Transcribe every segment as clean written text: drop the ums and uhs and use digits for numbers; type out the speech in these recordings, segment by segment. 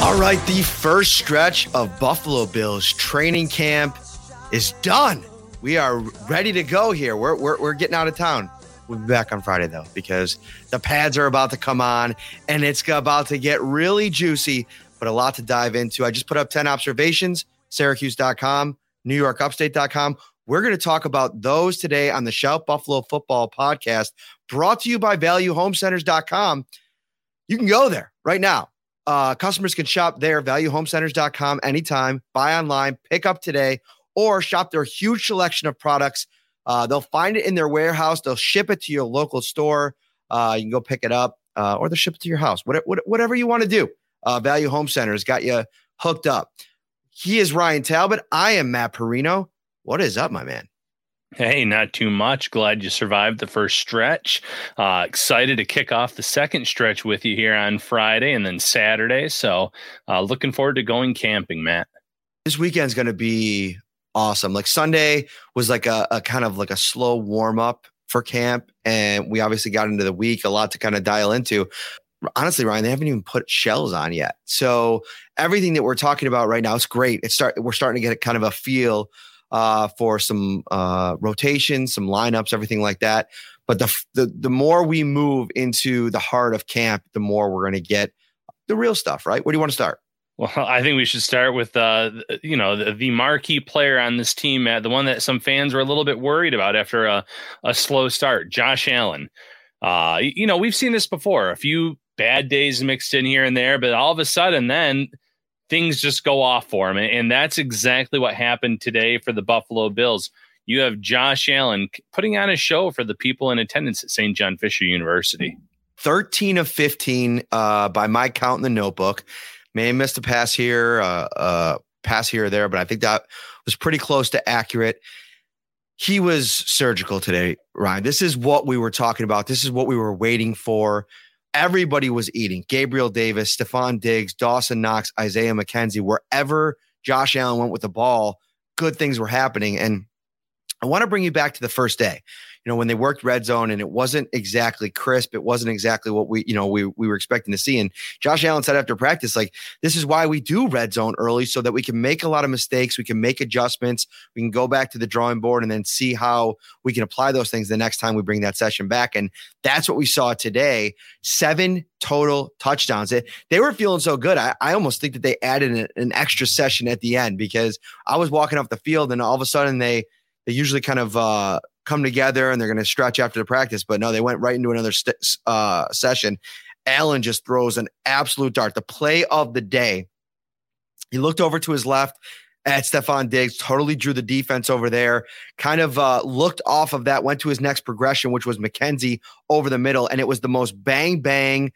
All right, the first stretch of Buffalo Bills training camp is done. We are ready to go here. We're getting out of town. We'll be back on Friday, though, because the pads are about to come on, and it's about to get really juicy, but a lot to dive into. I just put up 10 observations, Syracuse.com, NewYorkUpstate.com. We're going to talk about those today on the Shout Buffalo Football Podcast, brought to you by ValueHomeCenters.com. You can go there right now. Customers can shop there, ValueHomeCenters.com, anytime. Buy online, pick up today. Or shop their huge selection of products. They'll find it in their warehouse. They'll ship it to your local store. You can go pick it up, or they'll ship it to your house. Whatever you want to do. Value Home Center has got you hooked up. He is Ryan Talbot. I am Matt Perino. What is up, my man? Hey, not too much. Glad you survived the first stretch. Excited to kick off the second stretch with you here on Friday and then Saturday. So looking forward to going camping, Matt. This weekend's going to be awesome. Like Sunday was like a kind of like a slow warm up for camp. And we obviously got into the week, a lot to kind of dial into. Honestly, Ryan, they haven't even put shells on yet. So everything that we're talking about right now is great. We're starting to get kind of a feel for some rotation, some lineups, everything like that. But the more we move into the heart of camp, the more we're going to get the real stuff, right? Where do you want to start? Well, I think we should start with, the marquee player on this team, Matt, the one that some fans were a little bit worried about after a slow start, Josh Allen. We've seen this before, a few bad days mixed in here and there, but all of a sudden then things just go off for him. And that's exactly what happened today for the Buffalo Bills. You have Josh Allen putting on a show for the people in attendance at St. John Fisher University. 13 of 15 by my count in the notebook. May have missed a pass here, or there, but I think that was pretty close to accurate. He was surgical today, Ryan. This is what we were talking about. This is what we were waiting for. Everybody was eating. Gabriel Davis, Stefon Diggs, Dawson Knox, Isaiah McKenzie. Wherever Josh Allen went with the ball, good things were happening. And I want to bring you back to the first day, when they worked red zone and it wasn't exactly crisp. It wasn't exactly what we were expecting to see. And Josh Allen said after practice, like, this is why we do red zone early, so that we can make a lot of mistakes. We can make adjustments. We can go back to the drawing board and then see how we can apply those things the next time we bring that session back. And that's what we saw today. 7 total touchdowns. They were feeling so good. I almost think that they added an extra session at the end, because I was walking off the field and all of a sudden they usually kind of come together and they're going to stretch after the practice. But no, they went right into another session. Allen just throws an absolute dart. The play of the day. He looked over to his left at Stefon Diggs, totally drew the defense over there, kind of looked off of that, went to his next progression, which was McKenzie over the middle. And it was the most bang-bang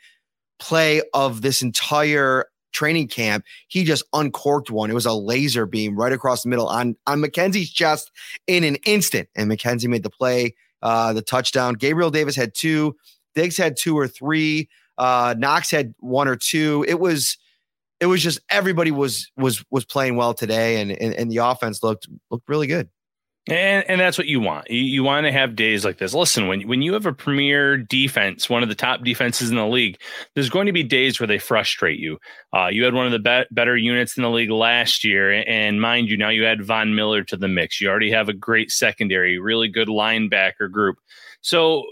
play of this entire training camp. He just uncorked one. It was a laser beam right across the middle on McKenzie's chest in an instant. And McKenzie made the play, the touchdown. Gabriel Davis had 2. Diggs had 2 or 3. Knox had 1 or 2. It was just everybody was playing well today, and the offense looked really good. And that's what you want. You want to have days like this. Listen, when you have a premier defense, one of the top defenses in the league, there's going to be days where they frustrate you. You had one of the better units in the league last year. And mind you, now you add Von Miller to the mix. You already have a great secondary, really good linebacker group. So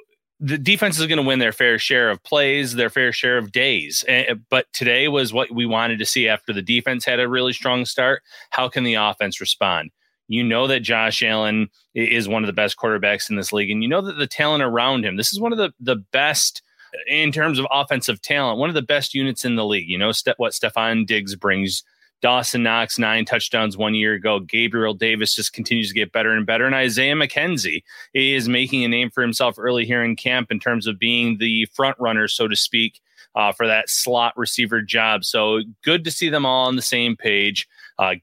the defense is going to win their fair share of plays, their fair share of days. But today was what we wanted to see after the defense had a really strong start. How can the offense respond? You know that Josh Allen is one of the best quarterbacks in this league, and you know that the talent around him, this is one of the best in terms of offensive talent, one of the best units in the league. You know what Stefon Diggs brings, Dawson Knox, 9 touchdowns 1 year ago. Gabriel Davis just continues to get better and better. And Isaiah McKenzie is making a name for himself early here in camp in terms of being the front runner, so to speak, for that slot receiver job. So good to see them all on the same page,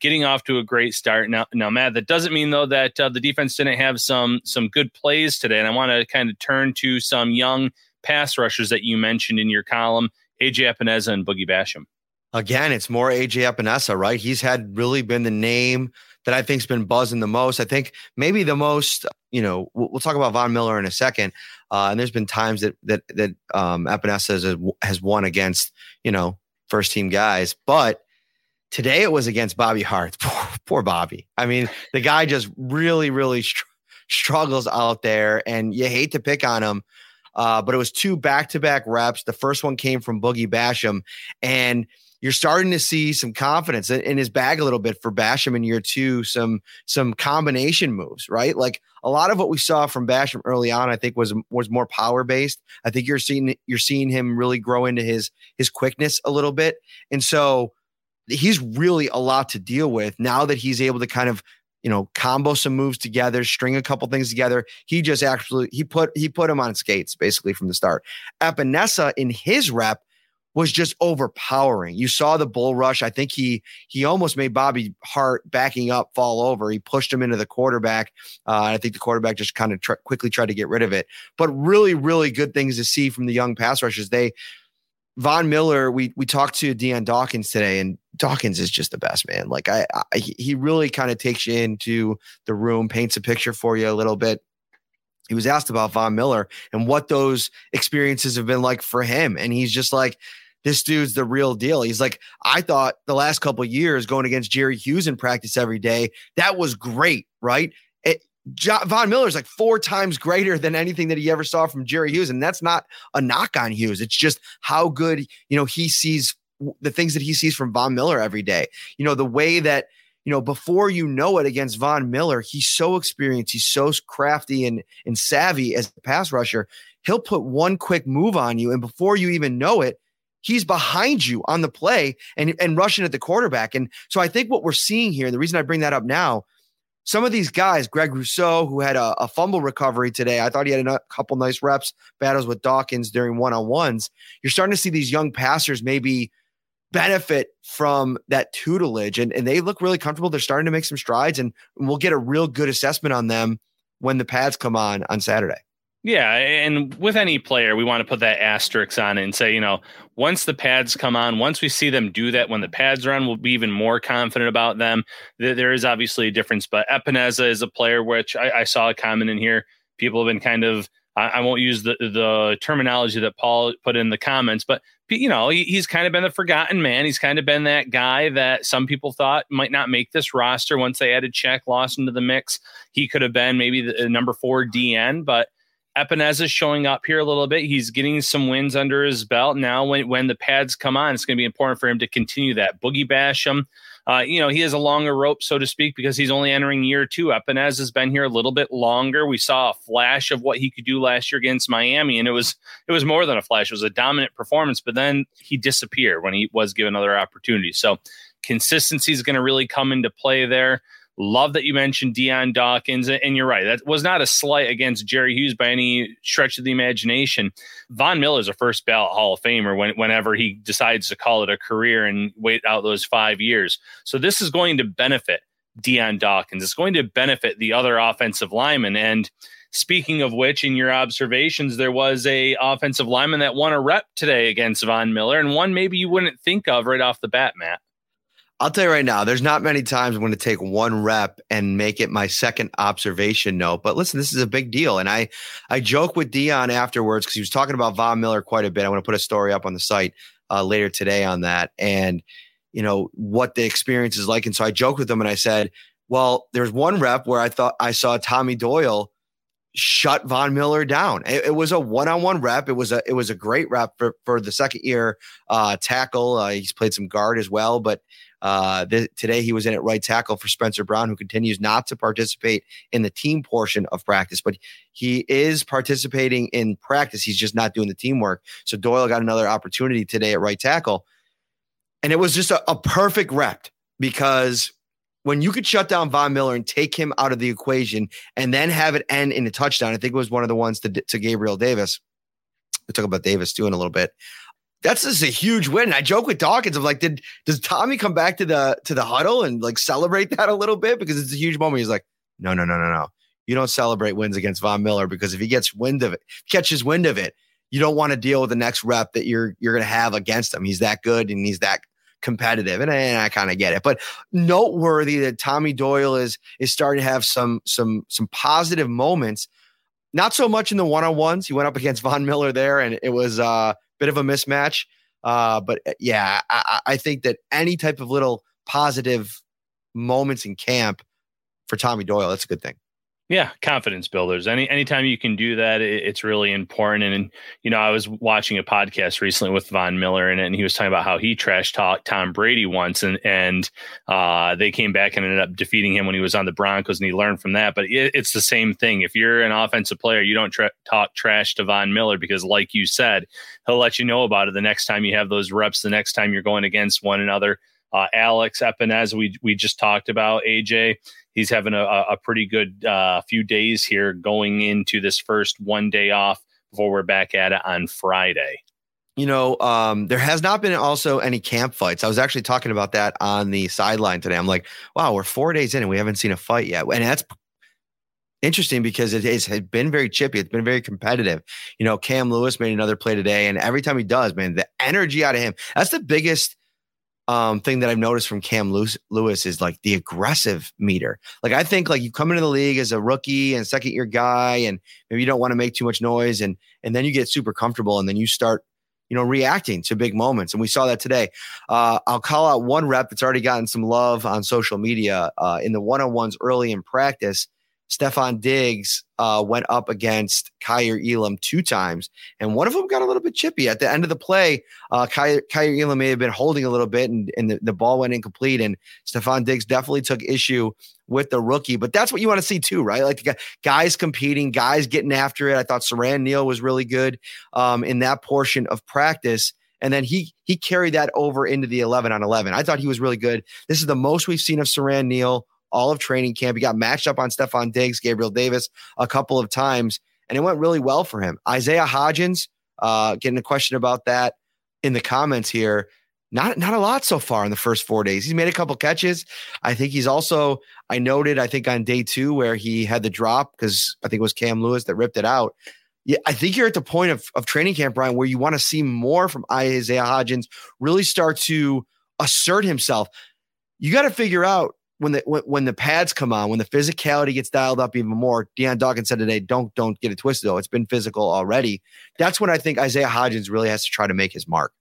getting off to a great start. Now, Matt, that doesn't mean, though, that the defense didn't have some good plays today. And I want to kind of turn to some young pass rushers that you mentioned in your column, A.J. Epenesa and Boogie Basham. Again, it's more A.J. Epenesa, right? He's had really been the name that I think's been buzzing the most. I think maybe the most, we'll talk about Von Miller in a second. And there's been times that Epenesa has won against, first team guys. But today it was against Bobby Hart. Poor Bobby. I mean, the guy just really, really struggles out there, and you hate to pick on him. But it was 2 back-to-back reps. The first one came from Boogie Basham, and you're starting to see some confidence in his bag a little bit for Basham in year 2, some combination moves, right? Like a lot of what we saw from Basham early on, I think was more power-based. I think you're seeing him really grow into his quickness a little bit. And so he's really a lot to deal with now that he's able to kind of combo some moves together, string a couple things together. He just he put him on skates basically from the start. Epenesa in his rep was just overpowering. You saw the bull rush. I think he almost made Bobby Hart backing up fall over. He pushed him into the quarterback. And I think the quarterback just kind of quickly tried to get rid of it. But really, really good things to see from the young pass rushers. Von Miller, we talked to Deion Dawkins today, and Dawkins is just the best, man. Like he really kind of takes you into the room, paints a picture for you a little bit. He was asked about Von Miller and what those experiences have been like for him. And he's just like, this dude's the real deal. He's like, I thought the last couple of years going against Jerry Hughes in practice every day, that was great, right? Von Miller is like 4 times greater than anything that he ever saw from Jerry Hughes. And that's not a knock on Hughes. It's just how good, he sees the things that he sees from Von Miller every day. The way that, before against Von Miller, he's so experienced. He's so crafty and savvy as a pass rusher. He'll put one quick move on you, and before you even know it, he's behind you on the play and rushing at the quarterback. And so I think what we're seeing here, the reason I bring that up now, some of these guys, Greg Rousseau, who had a fumble recovery today, I thought he had a couple nice reps, battles with Dawkins during one-on-ones. You're starting to see these young passers maybe benefit from that tutelage, and they look really comfortable. They're starting to make some strides, and we'll get a real good assessment on them when the pads come on Saturday. Yeah, and with any player, we want to put that asterisk on it and say, once the pads come on, once we see them do that, when the pads are on, we'll be even more confident about them. There is obviously a difference, but Epenesa is a player, which I saw a comment in here. People have been kind of, I won't use the terminology that Paul put in the comments, but he's kind of been the forgotten man. He's kind of been that guy that some people thought might not make this roster once they added Shaq Lawson into the mix. He could have been maybe the number 4 DN, but Epenesa's showing up here a little bit. He's getting some wins under his belt. Now when the pads come on, it's going to be important for him to continue that. Boogie Basham, he has a longer rope, so to speak, because he's only entering year 2. Epenesa's been here a little bit longer. We saw a flash of what he could do last year against Miami, and it was more than a flash. It was a dominant performance, but then he disappeared when he was given other opportunities. So consistency is going to really come into play there. Love that you mentioned Deion Dawkins, and you're right. That was not a slight against Jerry Hughes by any stretch of the imagination. Von Miller is a first ballot Hall of Famer whenever he decides to call it a career and wait out those 5 years. So this is going to benefit Deion Dawkins. It's going to benefit the other offensive linemen. And speaking of which, in your observations, there was a offensive lineman that won a rep today against Von Miller, and one maybe you wouldn't think of right off the bat, Matt. I'll tell you right now, there's not many times I'm going to take one rep and make it my second observation note. But listen, this is a big deal. And I joke with Deion afterwards because he was talking about Von Miller quite a bit. I want to put a story up on the site later today on that and, what the experience is like. And so I joked with him and I said, well, there's one rep where I thought I saw Tommy Doyle shut Von Miller down. It was a one-on-one rep. It was a great rep for the second year tackle. He's played some guard as well, but today he was in at right tackle for Spencer Brown, who continues not to participate in the team portion of practice, but he is participating in practice. He's just not doing the teamwork. So Doyle got another opportunity today at right tackle. And it was just a perfect rep, because when you could shut down Von Miller and take him out of the equation and then have it end in a touchdown, I think it was one of the ones to Gabriel Davis. We'll talk about Davis too in a little bit. That's just a huge win. I joke with Dawkins. I'm like, does Tommy come back to the huddle and like celebrate that a little bit? Because it's a huge moment. He's like, no. You don't celebrate wins against Von Miller, because if he catches wind of it, you don't want to deal with the next rep that you're going to have against him. He's that good and he's that competitive, and I kind of get it. But noteworthy that Tommy Doyle is starting to have some positive moments. Not so much in the one-on-ones. He went up against Von Miller there, and it was a bit of a mismatch. But yeah, I think that any type of little positive moments in camp for Tommy Doyle, that's a good thing. Yeah, confidence builders. Anytime you can do that, it's really important. And you know, I was watching a podcast recently with Von Miller, and he was talking about how he trash talked Tom Brady once, and they came back and ended up defeating him when he was on the Broncos, and he learned from that. But it's the same thing. If you're an offensive player, you don't talk trash to Von Miller, because, like you said, he'll let you know about it the next time you have those reps, the next time you're going against one another. Alex Epenesa, we just talked about. AJ, he's having a pretty good few days here going into this first one day off before we're back at it on Friday. You know, there has not been also any camp fights. I was actually talking about that on the sideline today. I'm like, wow, we're 4 days in and we haven't seen a fight yet. And that's interesting, because it has been very chippy. It's been very competitive. You know, Cam Lewis made another play today, and every time he does, man, the energy out of him, that's the biggest thing that I've noticed from Cam Lewis is like the aggressive meter. Like, I think like you come into the league as a rookie and second year guy, and maybe you don't want to make too much noise, and then you get super comfortable, and then you start, you know, reacting to big moments. And we saw that today. I'll call out one rep that's already gotten some love on social media. In the one-on-ones early in practice, Stefon Diggs went up against Kaiir Elam two times, and one of them got a little bit chippy at the end of the play. Kaiir Elam may have been holding a little bit, and the ball went incomplete, and Stefon Diggs definitely took issue with the rookie. But that's what you want to see too, right? Like, the guys competing, guys getting after it. I thought Saran Neal was really good in that portion of practice. And then he carried that over into the 11-on-11. I thought he was really good. This is the most we've seen of Saran Neal all of training camp. He got matched up on Stefon Diggs, Gabriel Davis a couple of times, and it went really well for him. Isaiah Hodgins, getting a question about that in the comments here. Not a lot so far in the first 4 days. He's made a couple catches. I think he's also, I noted, I think on day two where he had the drop, because I think it was Cam Lewis that ripped it out. Yeah, I think you're at the point of training camp, Brian, where you want to see more from Isaiah Hodgins really start to assert himself. You got to figure out, when the pads come on, when the physicality gets dialed up even more. Deion Dawkins said today, don't get it twisted, though. It's been physical already. That's when I think Isaiah Hodgins really has to try to make his mark.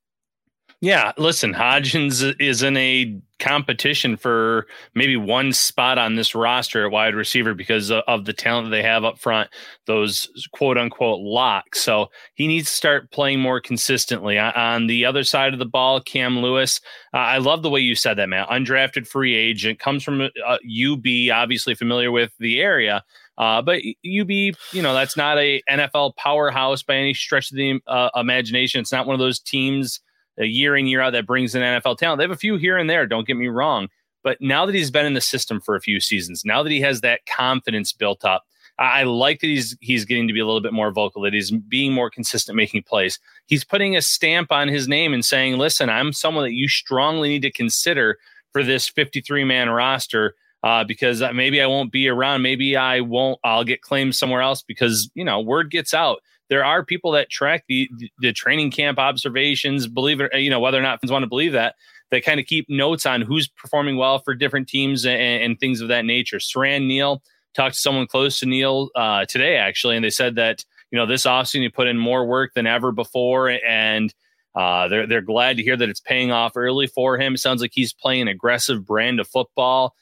Yeah, listen, Hodgins is in a competition for maybe one spot on this roster at wide receiver because of the talent that they have up front, those quote unquote locks. So he needs to start playing more consistently. On the other side of the ball, Cam Lewis, I love the way you said that, man. Undrafted free agent, comes from UB, obviously familiar with the area. But UB, you know, that's not a NFL powerhouse by any stretch of the imagination. It's not one of those teams year in, year out that brings in NFL talent. They have a few here and there, don't get me wrong. But now that he's been in the system for a few seasons, now that he has that confidence built up, I like that he's getting to be a little bit more vocal, that he's being more consistent, making plays. He's putting a stamp on his name and saying, listen, I'm someone that you strongly need to consider for this 53-man roster because maybe I won't be around. Maybe I'll get claimed somewhere else because, you know, word gets out. There are people that track the training camp observations, believe it, you know, whether or not fans want to believe that, they kind of keep notes on who's performing well for different teams and things of that nature. Saran Neal, talked to someone close to Neal today, actually, and they said that, you know, this offseason he put in more work than ever before, and they're glad to hear that it's paying off early for him. It sounds like he's playing an aggressive brand of football.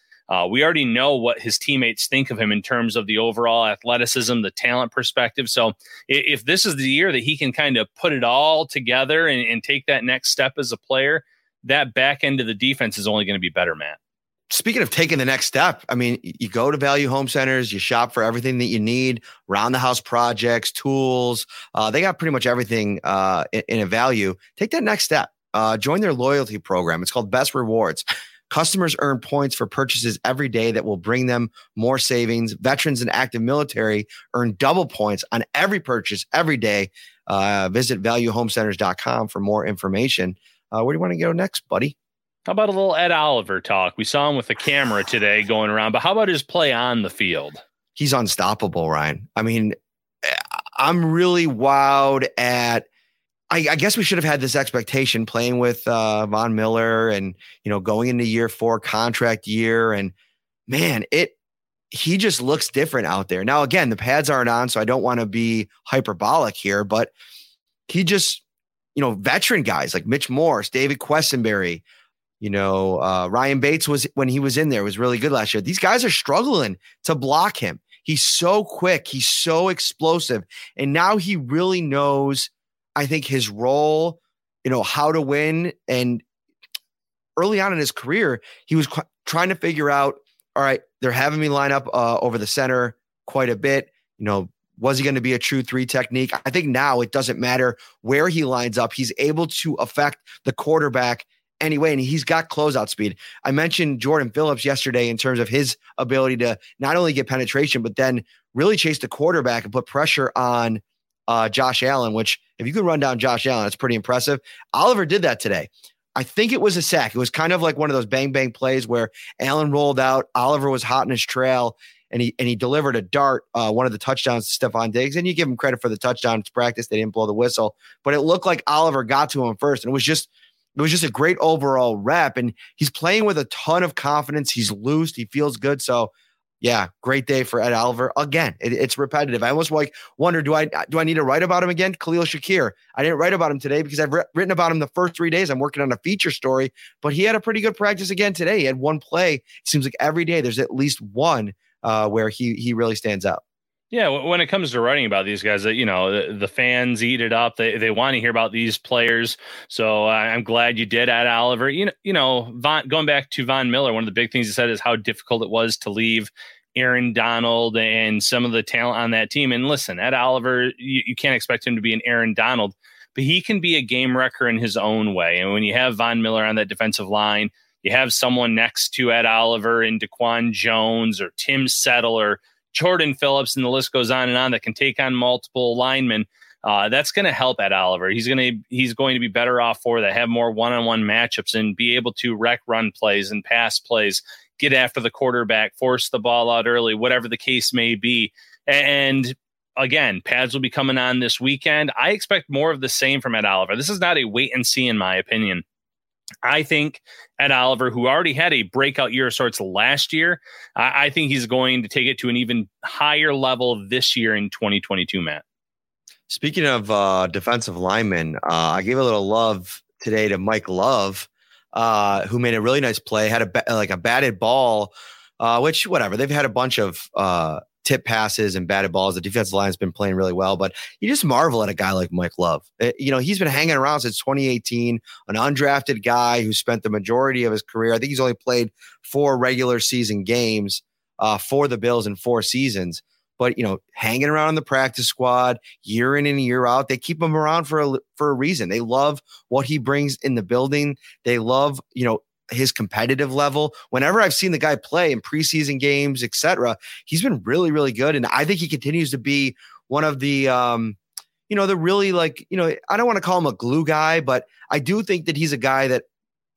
We already know what his teammates think of him in terms of the overall athleticism, the talent perspective. So if this is the year that he can kind of put it all together and take that next step as a player, that back end of the defense is only going to be better, Matt. Speaking of taking the next step, I mean, you go to Value Home Centers, you shop for everything that you need, round the house projects, tools. They got pretty much everything in a Value. Take that next step. Join their loyalty program. It's called Best Rewards. Customers earn points for purchases every day that will bring them more savings. Veterans and active military earn double points on every purchase every day. Visit ValueHomeCenters.com for more information. Where do you want to go next, buddy? How about a little Ed Oliver talk? We saw him with the camera today going around, but how about his play on the field? He's unstoppable, Ryan. I mean, I'm really wowed at, I guess we should have had this expectation playing with Von Miller and, you know, going into year four contract year. And man, he just looks different out there. Now, again, the pads aren't on, so I don't want to be hyperbolic here, but he just, you know, veteran guys like Mitch Morse, David Questenberry, you know, Ryan Bates was, when he was in there, was really good last year. These guys are struggling to block him. He's so quick. He's so explosive. And now he really knows, I think, his role, you know, how to win. And early on in his career, he was trying to figure out, all right, they're having me line up over the center quite a bit. You know, was he going to be a true three technique? I think now it doesn't matter where he lines up. He's able to affect the quarterback anyway, and he's got closeout speed. I mentioned Jordan Phillips yesterday in terms of his ability to not only get penetration, but then really chase the quarterback and put pressure on Josh Allen, which if you can run down Josh Allen, it's pretty impressive. Oliver did that today. I think it was a sack. It was kind of like one of those bang, bang plays where Allen rolled out. Oliver was hot in his trail, and he delivered a dart, one of the touchdowns to Stefon Diggs. And you give him credit for the touchdown. It's practice. They didn't blow the whistle, but it looked like Oliver got to him first, and it was just a great overall rep, and he's playing with a ton of confidence. He's loose. He feels good. So yeah, great day for Ed Oliver. Again, it's repetitive. I almost wonder, do I need to write about him again? Khalil Shakir. I didn't write about him today because I've written about him the first 3 days. I'm working on a feature story, but he had a pretty good practice again today. He had one play. It seems like every day there's at least one where he really stands out. Yeah, when it comes to writing about these guys, you know, the fans eat it up. They want to hear about these players. So I'm glad you did, Ed Oliver. You know, going back to Von Miller, one of the big things he said is how difficult it was to leave Aaron Donald and some of the talent on that team. And listen, Ed Oliver, you can't expect him to be an Aaron Donald, but he can be a game wrecker in his own way. And when you have Von Miller on that defensive line, you have someone next to Ed Oliver and DaQuan Jones or Tim Settle or Jordan Phillips, and the list goes on that can take on multiple linemen. That's going to help Ed Oliver. He's going to be better off for that, have more one-on-one matchups and be able to wreck run plays and pass plays, get after the quarterback, force the ball out early, whatever the case may be. And again, pads will be coming on this weekend. I expect more of the same from Ed Oliver. This is not a wait and see, in my opinion. I think Ed Oliver, who already had a breakout year of sorts last year, I think he's going to take it to an even higher level this year in 2022, Matt. Speaking of defensive linemen, I gave a little love today to Mike Love, who made a really nice play, had a batted ball, which whatever. They've had a bunch of tip passes and batted balls. The defensive line has been playing really well, but you just marvel at a guy like Mike Love. You know, he's been hanging around since 2018, an undrafted guy who spent the majority of his career. I think he's only played 4 regular season games for the Bills in 4 seasons, but, you know, hanging around on the practice squad year in and year out. They keep him around for a reason. They love what he brings in the building. They love, you know, his competitive level. Whenever I've seen the guy play in preseason games, etc., he's been really, really good. And I think he continues to be one of the, you know, the really, like, you know, I don't want to call him a glue guy, but I do think that he's a guy that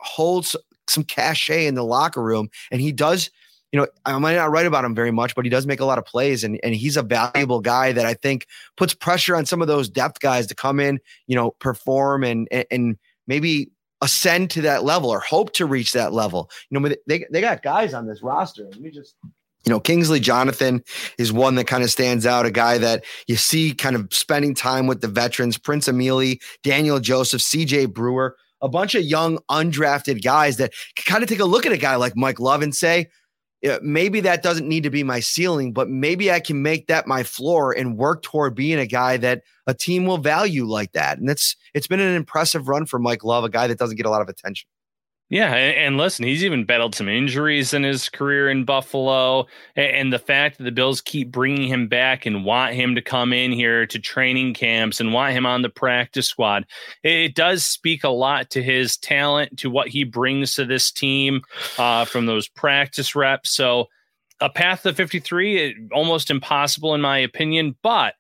holds some cachet in the locker room. And he does, you know, I might not write about him very much, but he does make a lot of plays, and he's a valuable guy that I think puts pressure on some of those depth guys to come in, you know, perform and maybe ascend to that level or hope to reach that level. You know, they got guys on this roster. Let me just, you know, Kingsley Jonathan is one that kind of stands out, a guy that you see kind of spending time with the veterans, Prince Amelie, Daniel Joseph, CJ Brewer, a bunch of young undrafted guys that can kind of take a look at a guy like Mike Love and say, maybe that doesn't need to be my ceiling, but maybe I can make that my floor and work toward being a guy that a team will value like that. And it's been an impressive run for Mike Love, a guy that doesn't get a lot of attention. Yeah, and listen, he's even battled some injuries in his career in Buffalo, and the fact that the Bills keep bringing him back and want him to come in here to training camps and want him on the practice squad, it does speak a lot to his talent, to what he brings to this team from those practice reps. So a path to 53, almost impossible in my opinion, but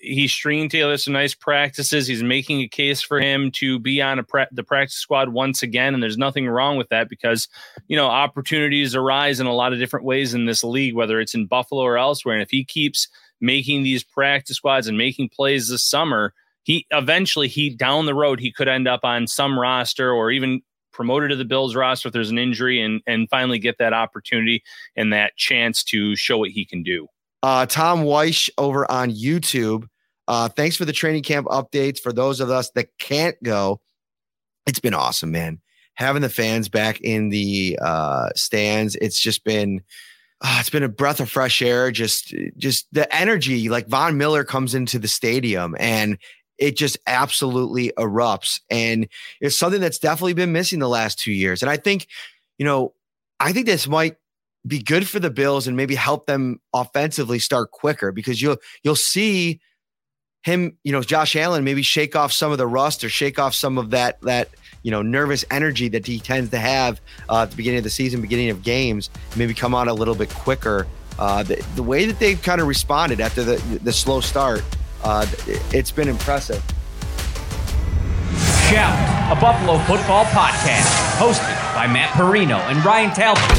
he's stringing together some nice practices. He's making a case for him to be on the practice squad once again. And there's nothing wrong with that because, you know, opportunities arise in a lot of different ways in this league, whether it's in Buffalo or elsewhere. And if he keeps making these practice squads and making plays this summer, he down the road, he could end up on some roster or even promoted to the Bills roster if there's an injury and finally get that opportunity and that chance to show what he can do. Tom Weish over on YouTube. Thanks for the training camp updates. For those of us that can't go, it's been awesome, man. Having the fans back in the stands, it's just been a breath of fresh air. Just the energy. Like Von Miller comes into the stadium and it just absolutely erupts. And it's something that's definitely been missing the last 2 years. And I think, you know, this might be good for the Bills and maybe help them offensively start quicker, because you'll see him, you know, Josh Allen maybe shake off some of the rust or shake off some of that, you know, nervous energy that he tends to have at the beginning of the season, beginning of games, maybe come out a little bit quicker. The way that they've kind of responded after the slow start, it's been impressive. Shout, a Buffalo football podcast hosted by Matt Perino and Ryan Talbot.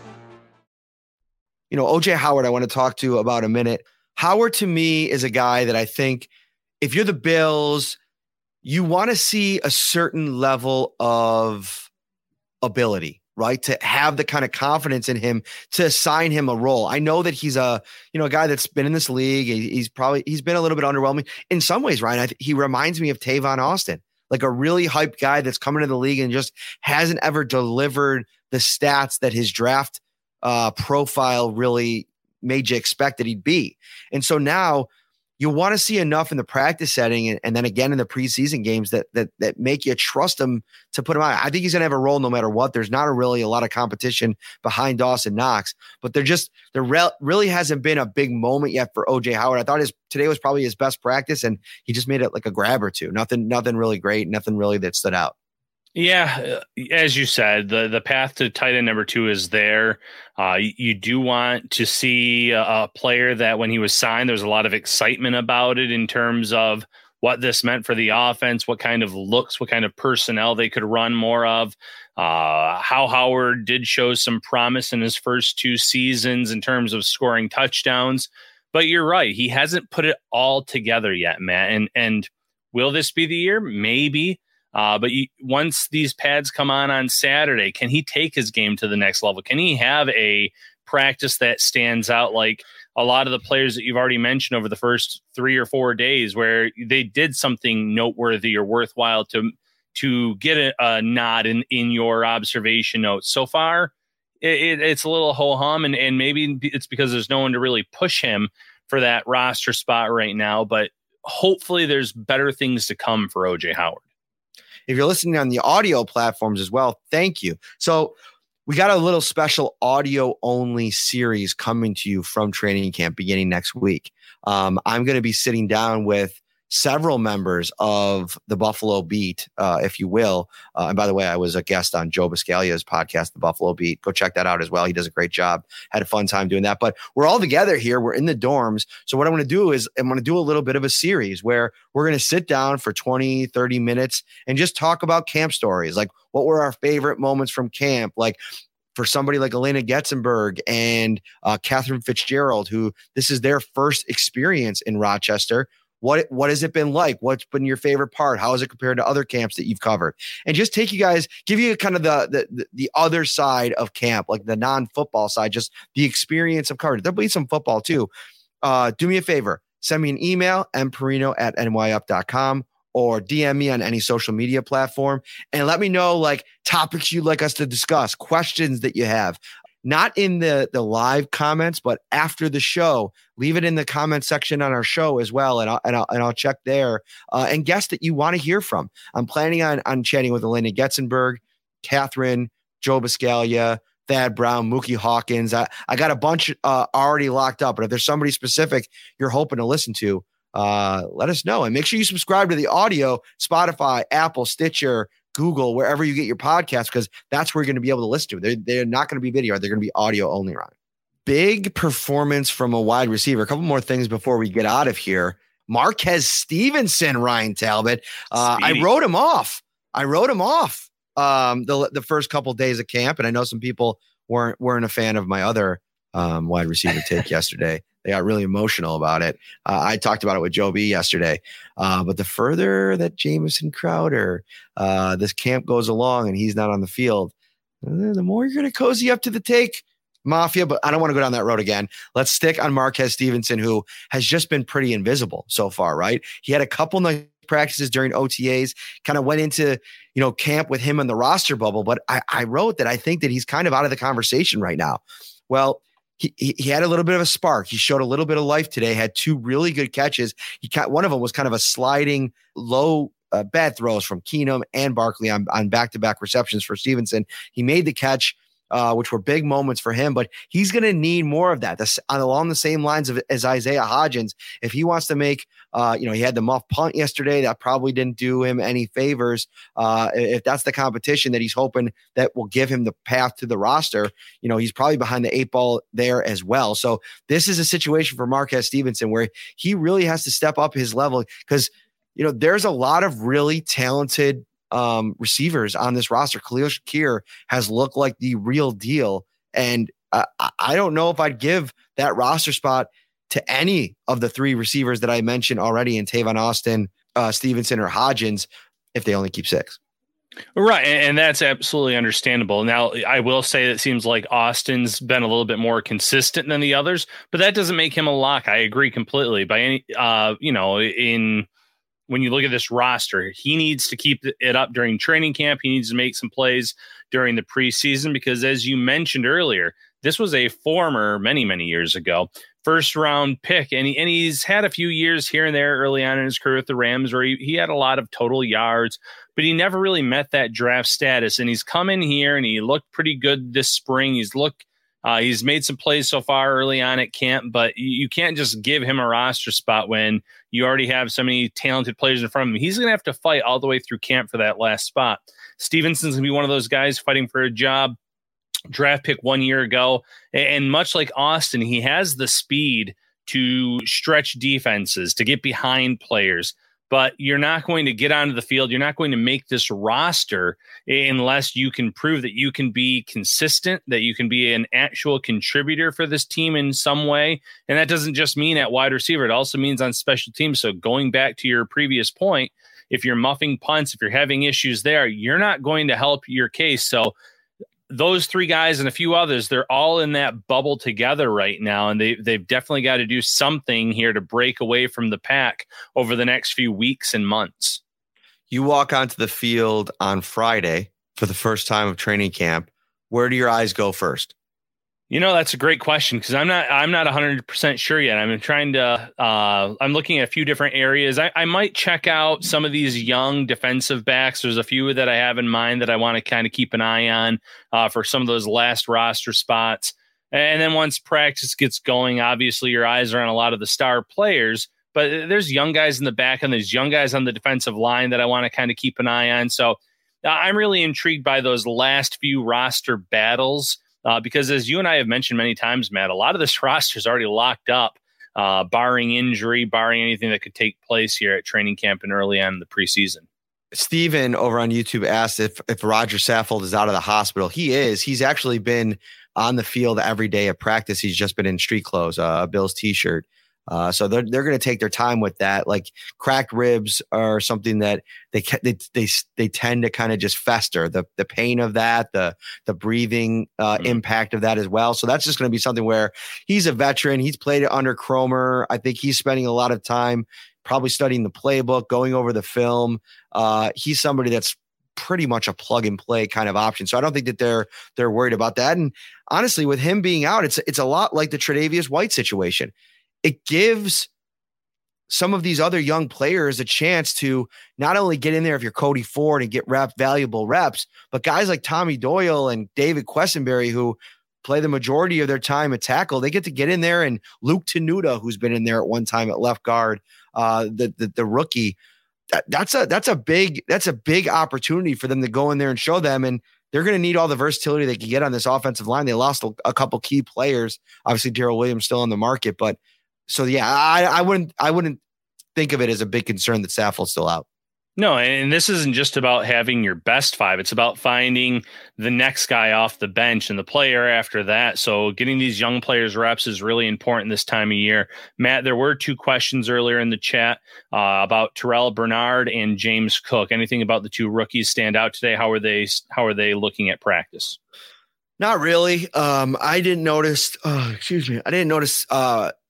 You know, OJ Howard, I want to talk to about a minute. Howard, to me, is a guy that I think if you're the Bills, you want to see a certain level of ability, right? To have the kind of confidence in him to assign him a role. I know that he's a guy that's been in this league. He's been a little bit underwhelming in some ways, Ryan. He reminds me of Tavon Austin, like a really hyped guy that's coming to the league and just hasn't ever delivered the stats that his draft profile really made you expect that he'd be. And so now you want to see enough in the practice setting and then again in the preseason games that make you trust him to put him out. I think he's going to have a role no matter what. There's not really a lot of competition behind Dawson Knox, but there really hasn't been a big moment yet for OJ Howard. I thought today was probably his best practice and he just made it like a grab or two. Nothing really great, nothing really that stood out. Yeah, as you said, the path to tight end number 2 is there. You do want to see a player that when he was signed, there was a lot of excitement about it in terms of what this meant for the offense, what kind of looks, what kind of personnel they could run more of. How Howard did show some promise in his first 2 seasons in terms of scoring touchdowns. But you're right, he hasn't put it all together yet, Matt. And will this be the year? Maybe. But once these pads come on Saturday, can he take his game to the next level? Can he have a practice that stands out like a lot of the players that you've already mentioned over the first 3 or 4 days where they did something noteworthy or worthwhile to get a nod in your observation notes? So far, it's a little ho-hum, and maybe it's because there's no one to really push him for that roster spot right now. But hopefully there's better things to come for O.J. Howard. If you're listening on the audio platforms as well, thank you. So we got a little special audio-only series coming to you from training camp beginning next week. I'm going to be sitting down with several members of the Buffalo Beat, if you will. And by the way, I was a guest on Joe Biscaglia's podcast, The Buffalo Beat. Go check that out as well. He does a great job. Had a fun time doing that. But we're all together here. We're in the dorms. So what I'm going to do is I'm going to do a little bit of a series where we're going to sit down for 20, 30 minutes and just talk about camp stories. Like, what were our favorite moments from camp? Like, for somebody like Elena Getzenberg and Catherine Fitzgerald, who this is their first experience in Rochester. What has it been like? What's been your favorite part? How is it compared to other camps that you've covered? And just take you guys, give you kind of the other side of camp, like the non-football side, just the experience of coverage. There'll be some football too. Do me a favor. Send me an email, mperino@nyup.com, or DM me on any social media platform and let me know like topics you'd like us to discuss, questions that you have. Not in the live comments, but after the show, leave it in the comment section on our show as well. And I'll check there and guests that you want to hear from. I'm planning on chatting with Elena Getzenberg, Catherine, Joe Biscaglia, Thad Brown, Mookie Hawkins. I got a bunch already locked up, but if there's somebody specific you're hoping to listen to, let us know. And make sure you subscribe to the audio, Spotify, Apple, Stitcher, Google, wherever you get your podcast, because that's where you're going to be able to listen to it. They're not going to be video. They're going to be audio only, Ron. Big performance from a wide receiver. A couple more things before we get out of here. Marquez Stevenson, Ryan Talbot. I wrote him off the first couple days of camp. And I know some people weren't a fan of my other wide receiver take yesterday. They got really emotional about it. I talked about it with Joe B yesterday, but the further that Jamison Crowder, this camp goes along and he's not on the field, the more you're going to cozy up to the take mafia, but I don't want to go down that road again. Let's stick on Marquez Stevenson, who has just been pretty invisible so far, right? He had a couple nice practices during OTAs, kind of went into, camp with him in the roster bubble. But I wrote that I think that he's kind of out of the conversation right now. Well, He had a little bit of a spark. He showed a little bit of life today, had two really good catches. One of them was kind of a sliding low bad throws from Keenum and Barkley on back-to-back receptions for Stevenson. He made the catch, which were big moments for him, but he's going to need more of that. That's along the same lines as Isaiah Hodgins. If he wants to make, he had the muff punt yesterday. That probably didn't do him any favors. If that's the competition that he's hoping that will give him the path to the roster, he's probably behind the eight ball there as well. So this is a situation for Marquez Stevenson where he really has to step up his level because, there's a lot of really talented receivers on this roster. Khalil Shakir has looked like the real deal. And I don't know if I'd give that roster spot to any of the three receivers that I mentioned already in Tavon Austin, Stevenson, or Hodgins if they only keep six. Right. And that's absolutely understandable. Now, I will say that it seems like Austin's been a little bit more consistent than the others, but that doesn't make him a lock. I agree completely. By any, when you look at this roster, he needs to keep it up during training camp. He needs to make some plays during the preseason because, as you mentioned earlier, this was a former many years ago first round pick, and he's had a few years here and there early on in his career with the Rams where he had a lot of total yards, but he never really met that draft status. And he's come in here and he looked pretty good this spring. He's made some plays so far early on at camp, but you can't just give him a roster spot when you already have so many talented players in front of him. He's going to have to fight all the way through camp for that last spot. Stevenson's going to be one of those guys fighting for a job, draft pick 1 year ago. And much like Austin, he has the speed to stretch defenses, to get behind players. But you're not going to get onto the field. You're not going to make this roster unless you can prove that you can be consistent, that you can be an actual contributor for this team in some way. And that doesn't just mean at wide receiver. It also means on special teams. So going back to your previous point, if you're muffing punts, if you're having issues there, you're not going to help your case. So those three guys and a few others, they're all in that bubble together right now. And they've definitely got to do something here to break away from the pack over the next few weeks and months. You walk onto the field on Friday for the first time of training camp. Where do your eyes go first? That's a great question because I'm not 100% sure yet. I'm trying to I'm looking at a few different areas. I might check out some of these young defensive backs. There's a few that I have in mind that I want to kind of keep an eye on for some of those last roster spots. And then once practice gets going, obviously your eyes are on a lot of the star players. But there's young guys in the back and there's young guys on the defensive line that I want to kind of keep an eye on. So I'm really intrigued by those last few roster battles. Because as you and I have mentioned many times, Matt, a lot of this roster is already locked up, barring injury, barring anything that could take place here at training camp and early on in the preseason. Steven over on YouTube asked if Roger Saffold is out of the hospital. He is. He's actually been on the field every day of practice. He's just been in street clothes, a Bills t-shirt. So they're going to take their time with that. Like cracked ribs are something that they tend to kind of just fester. The pain of that, the breathing impact of that as well. So that's just going to be something where he's a veteran. He's played it under Cromer. I think he's spending a lot of time probably studying the playbook, going over the film. He's somebody that's pretty much a plug and play kind of option. So I don't think that they're worried about that. And honestly, with him being out, it's a lot like the Tre'Davious White situation. It gives some of these other young players a chance to not only get in there if you're Cody Ford and get valuable reps, but guys like Tommy Doyle and David Questenberry, who play the majority of their time at tackle, they get in there. And Luke Tenuta, who's been in there at one time at left guard, the rookie, that's a big opportunity for them to go in there and show them. And they're going to need all the versatility they can get on this offensive line. They lost a couple key players, obviously Darrell Williams still on the market, but so yeah, I wouldn't think of it as a big concern that Saffold's still out. No, and this isn't just about having your best five. It's about finding the next guy off the bench and the player after that. So getting these young players reps is really important this time of year. Matt, there were two questions earlier in the chat about Terrell Bernard and James Cook. Anything about the two rookies stand out today? How are they looking at practice? Not really. I didn't notice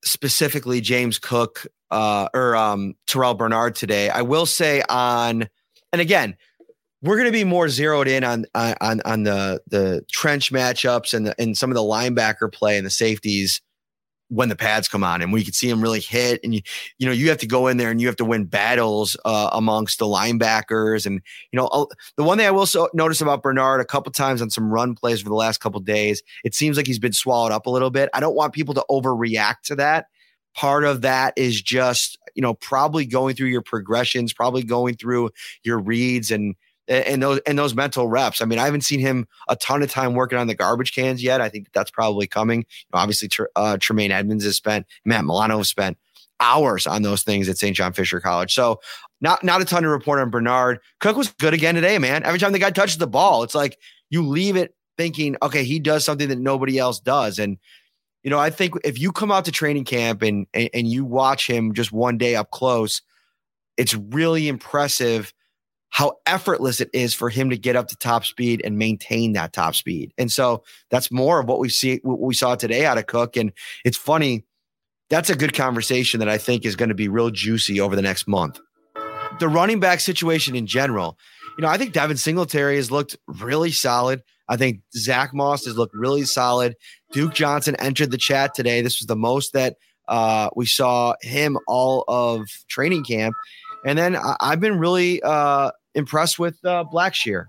specifically James Cook or Terrell Bernard today. I will say we're going to be more zeroed in on the trench matchups and some of the linebacker play and the safeties when the pads come on and we can see them really hit. And you know, you have to go in there and you have to win battles amongst the linebackers. And, you know, the one thing I will notice about Bernard a couple times on some run plays for the last couple of days, it seems like he's been swallowed up a little bit. I don't want people to overreact to that. Part of that is just, you know, probably going through your progressions, probably going through your reads and those mental reps. I mean, I haven't seen him a ton of time working on the garbage cans yet. I think that's probably coming. You know, obviously, Tremaine Edmonds has spent, Matt Milano has spent hours on those things at St. John Fisher College. So not a ton to report on Bernard. Cook was good again today, man. Every time the guy touches the ball, it's like you leave it thinking, okay, he does something that nobody else does. And, you know, I think if you come out to training camp and you watch him just one day up close, it's really impressive how effortless it is for him to get up to top speed and maintain that top speed. And so that's more of what we saw today out of Cook. And it's funny. That's a good conversation that I think is going to be real juicy over the next month. The running back situation in general, you know, I think Devin Singletary has looked really solid. I think Zach Moss has looked really solid. Duke Johnson entered the chat today. This was the most that we saw him all of training camp. And then I've been really impressed with Blackshear.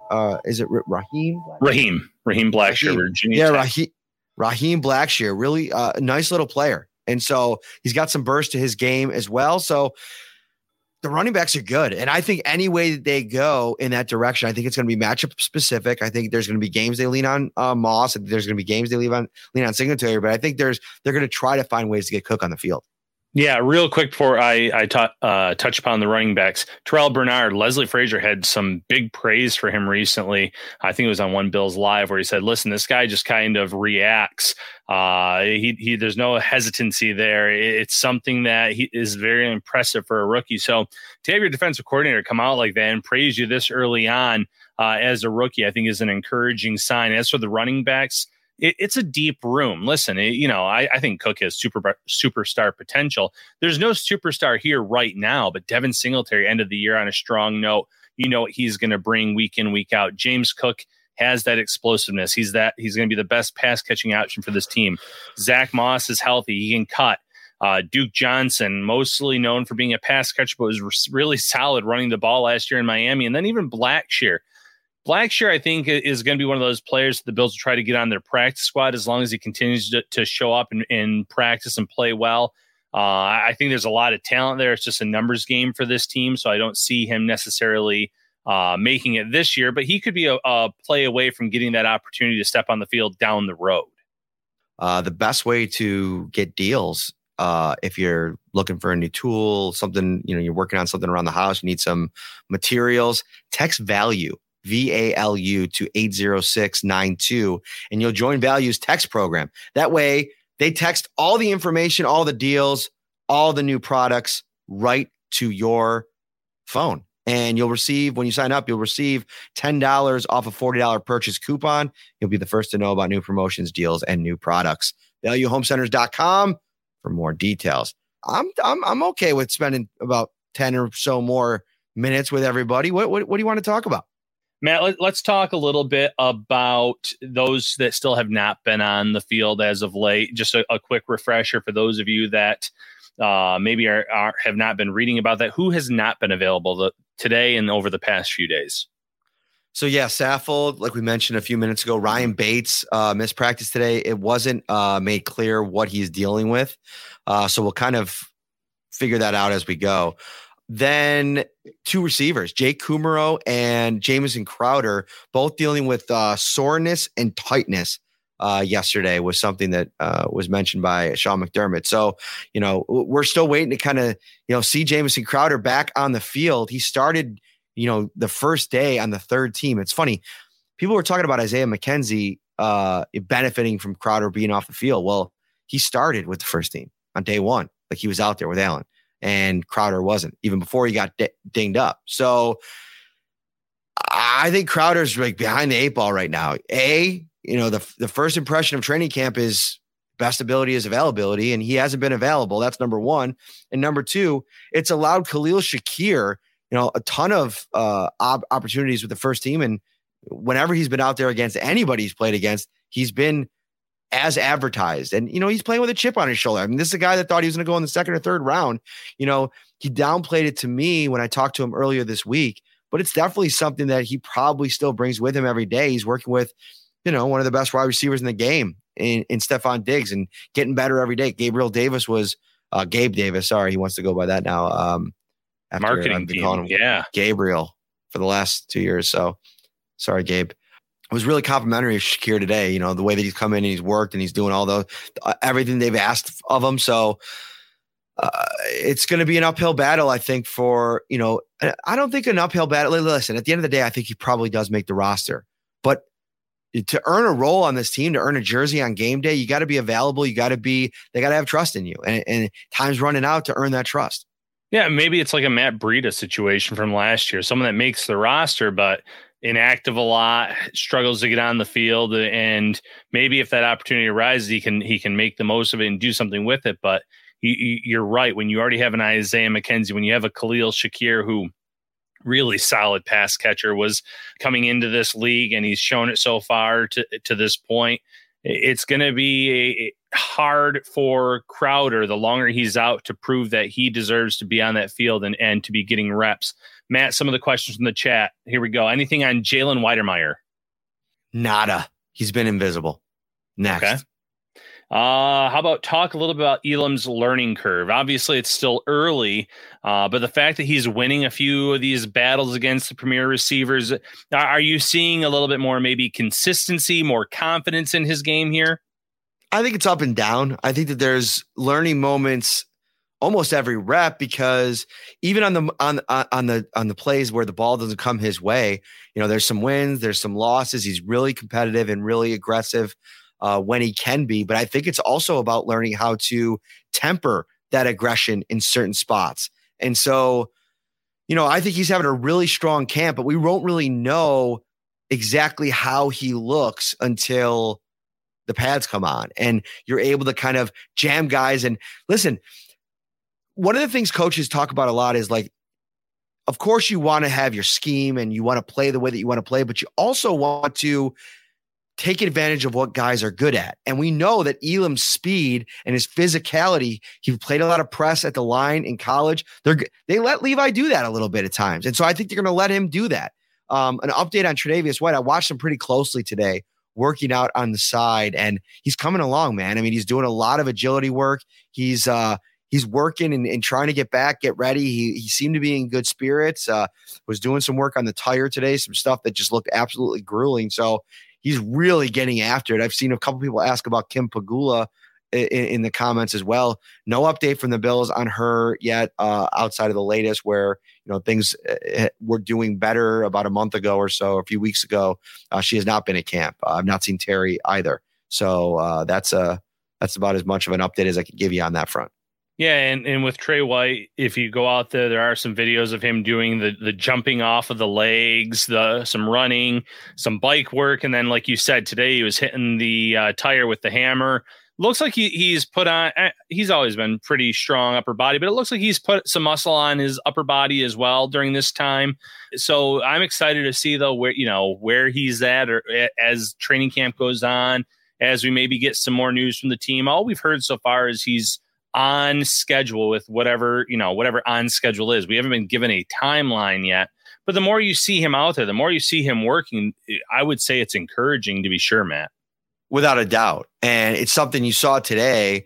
Is it Raheem? Raheem Blackshear. Raheem. Virginia. Yeah, Raheem Blackshear. Really a nice little player. And so he's got some burst to his game as well. So the running backs are good. And I think any way that they go in that direction, I think it's going to be matchup specific. I think there's going to be games they lean on Moss. And there's going to be games they lean on Singletary. But I think they're going to try to find ways to get Cook on the field. Yeah, real quick before I touch upon the running backs, Terrell Bernard, Leslie Frazier had some big praise for him recently. I think it was on One Bills Live where he said, listen, this guy just kind of reacts. He there's no hesitancy there. It's something that he is very impressive for a rookie. So to have your defensive coordinator come out like that and praise you this early on as a rookie, I think is an encouraging sign. As for the running backs, it's a deep room. Listen, I think Cook has superstar potential. There's no superstar here right now, but Devin Singletary, end of the year on a strong note, you know what he's going to bring week in, week out. James Cook has that explosiveness. He's going to be the best pass catching option for this team. Zach Moss is healthy. He can cut. Duke Johnson, mostly known for being a pass catcher, but was really solid running the ball last year in Miami. And then even Blackshear. Blackshear, I think, is going to be one of those players the Bills will try to get on their practice squad as long as he continues to show up and practice and play well. I think there's a lot of talent there. It's just a numbers game for this team, so I don't see him necessarily making it this year, but he could be a play away from getting that opportunity to step on the field down the road. The best way to get deals If you're looking for a new tool, something, you know, you're working on something around the house, you need some materials, text value, VALU, to 80692, and you'll join Value's text program. That way they text all the information, all the deals, all the new products right to your phone. And you'll receive, when you sign up, you'll receive $10 off a $40 purchase coupon. You'll be the first to know about new promotions, deals, and new products. ValueHomeCenters.com for more details. I'm okay with spending about 10 or so more minutes with everybody. What do you want to talk about? Matt, let's talk a little bit about those that still have not been on the field as of late. Just a quick refresher for those of you that maybe are have not been reading about that. Who has not been available today and over the past few days? So yeah, Saffold, like we mentioned a few minutes ago, Ryan Bates missed practice today. It wasn't made clear what he's dealing with. So we'll kind of figure that out as we go. Then two receivers, Jake Kumaro and Jamison Crowder, both dealing with soreness and tightness. Yesterday was something that was mentioned by Sean McDermott. So, you know, we're still waiting to kind of, you know, see Jamison Crowder back on the field. He started, you know, the first day on the third team. It's funny. People were talking about Isaiah McKenzie benefiting from Crowder being off the field. Well, he started with the first team on day one. Like, he was out there with Allen, and Crowder wasn't, even before he got dinged up. So I think Crowder's like behind the eight ball right now. You know, the first impression of training camp is best ability is availability, and he hasn't been available. That's number one. And number two, it's allowed Khalil Shakir, you know, a ton of opportunities with the first team. And whenever he's been out there against anybody he's played against, he's been as advertised. And, you know, he's playing with a chip on his shoulder. I mean, this is a guy that thought he was going to go in the second or third round. You know, he downplayed it to me when I talked to him earlier this week, but it's definitely something that he probably still brings with him every day. He's working with, you know, one of the best wide receivers in the game in Stefon Diggs, and getting better every day. Gabe Davis. Sorry. He wants to go by that now. Marketing team. Yeah. Gabriel for the last 2 years. So sorry, Gabe. It was really complimentary of Shakir today. You know, the way that he's come in and he's worked and he's doing all those, everything they've asked of him. So it's going to be an uphill battle, I think, for, you know, I don't think an uphill battle. Listen, at the end of the day, I think he probably does make the roster, but to earn a role on this team, to earn a jersey on game day, you got to be available. You got to be, they got to have trust in you, and time's running out to earn that trust. Yeah. Maybe it's like a Matt Breida situation from last year, someone that makes the roster, but inactive a lot, struggles to get on the field. And maybe if that opportunity arises, he can make the most of it and do something with it. But you're right. When you already have an Isaiah McKenzie, when you have a Khalil Shakir, who really solid pass catcher was coming into this league, and he's shown it so far to this point. It's going to be hard for Crowder, the longer he's out, to prove that he deserves to be on that field and to be getting reps. Matt, some of the questions in the chat. Here we go. Anything on Jalen Weidermeyer? Nada. He's been invisible. Next. Okay. How about talk a little bit about Elam's learning curve? Obviously, it's still early, but the fact that he's winning a few of these battles against the premier receivers, are you seeing a little bit more maybe consistency, more confidence in his game here? I think it's up and down. I think that there's learning moments almost every rep, because even on the plays where the ball doesn't come his way, you know, there's some wins, there's some losses. He's really competitive and really aggressive when he can be. But I think it's also about learning how to temper that aggression in certain spots. And so, you know, I think he's having a really strong camp, but we won't really know exactly how he looks until the pads come on and you're able to kind of jam guys. And listen, one of the things coaches talk about a lot is, like, of course you want to have your scheme and you want to play the way that you want to play, but you also want to take advantage of what guys are good at. And we know that Elam's speed and his physicality, he played a lot of press at the line in college. They let Levi do that a little bit at times. And so I think they're going to let him do that. An update on Tre'Davious White. I watched him pretty closely today, working out on the side, and he's coming along, man. I mean, he's doing a lot of agility work. He's working and trying to get back, get ready. He seemed to be in good spirits, was doing some work on the tire today, some stuff that just looked absolutely grueling. So he's really getting after it. I've seen a couple people ask about Kim Pagula in the comments as well. No update from the Bills on her yet, outside of the latest where, you know, things were doing better about a month ago or so, a few weeks ago. She has not been at camp. I've not seen Terry either. So that's about as much of an update as I could give you on that front. Yeah, and with Trey White, if you go out there, there are some videos of him doing the jumping off of the legs, some running, some bike work. And then, like you said, today he was hitting the tire with the hammer. Looks like he's put on, he's always been pretty strong upper body, but it looks like he's put some muscle on his upper body as well during this time. So I'm excited to see, though, where he's at or as training camp goes on, as we maybe get some more news from the team. All we've heard so far is he's on schedule with whatever on schedule is. We haven't been given a timeline yet, but the more you see him out there, the more you see him working, I would say it's encouraging to be sure, Matt. Without a doubt. And it's something you saw today.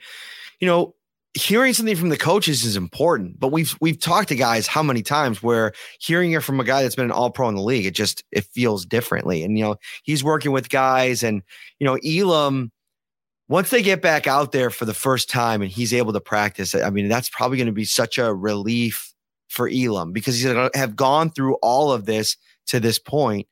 You know, hearing something from the coaches is important, but we've talked to guys how many times where hearing it from a guy that's been an all-pro in the league, it feels differently. And, you know, he's working with guys and, you know, Elam, once they get back out there for the first time and he's able to practice, I mean, that's probably going to be such a relief for Elam because he's going to have gone through all of this to this point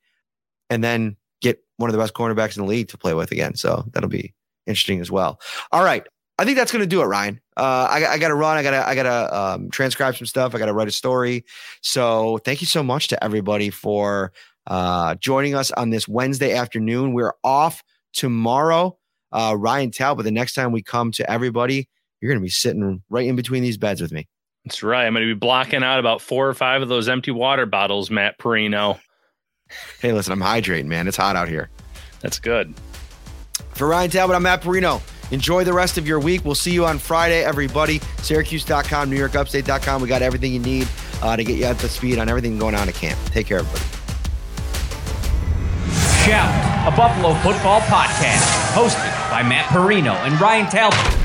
and then get one of the best cornerbacks in the league to play with again. So that'll be interesting as well. All right. I think that's going to do it, Ryan. I got to run. I got to transcribe some stuff. I got to write a story. So thank you so much to everybody for joining us on this Wednesday afternoon. We're off tomorrow. Ryan Talbot, the next time we come to everybody, you're going to be sitting right in between these beds with me. That's right. I'm going to be blocking out about 4 or 5 of those empty water bottles, Matt Perino. Hey, listen, I'm hydrating, man. It's hot out here. That's good. For Ryan Talbot, I'm Matt Perino. Enjoy the rest of your week. We'll see you on Friday, everybody. Syracuse.com, NewYorkUpstate.com. We got everything you need to get you up to speed on everything going on at camp. Take care, everybody. Shout, a Buffalo football podcast hosted by Matt Perino and Ryan Talbot.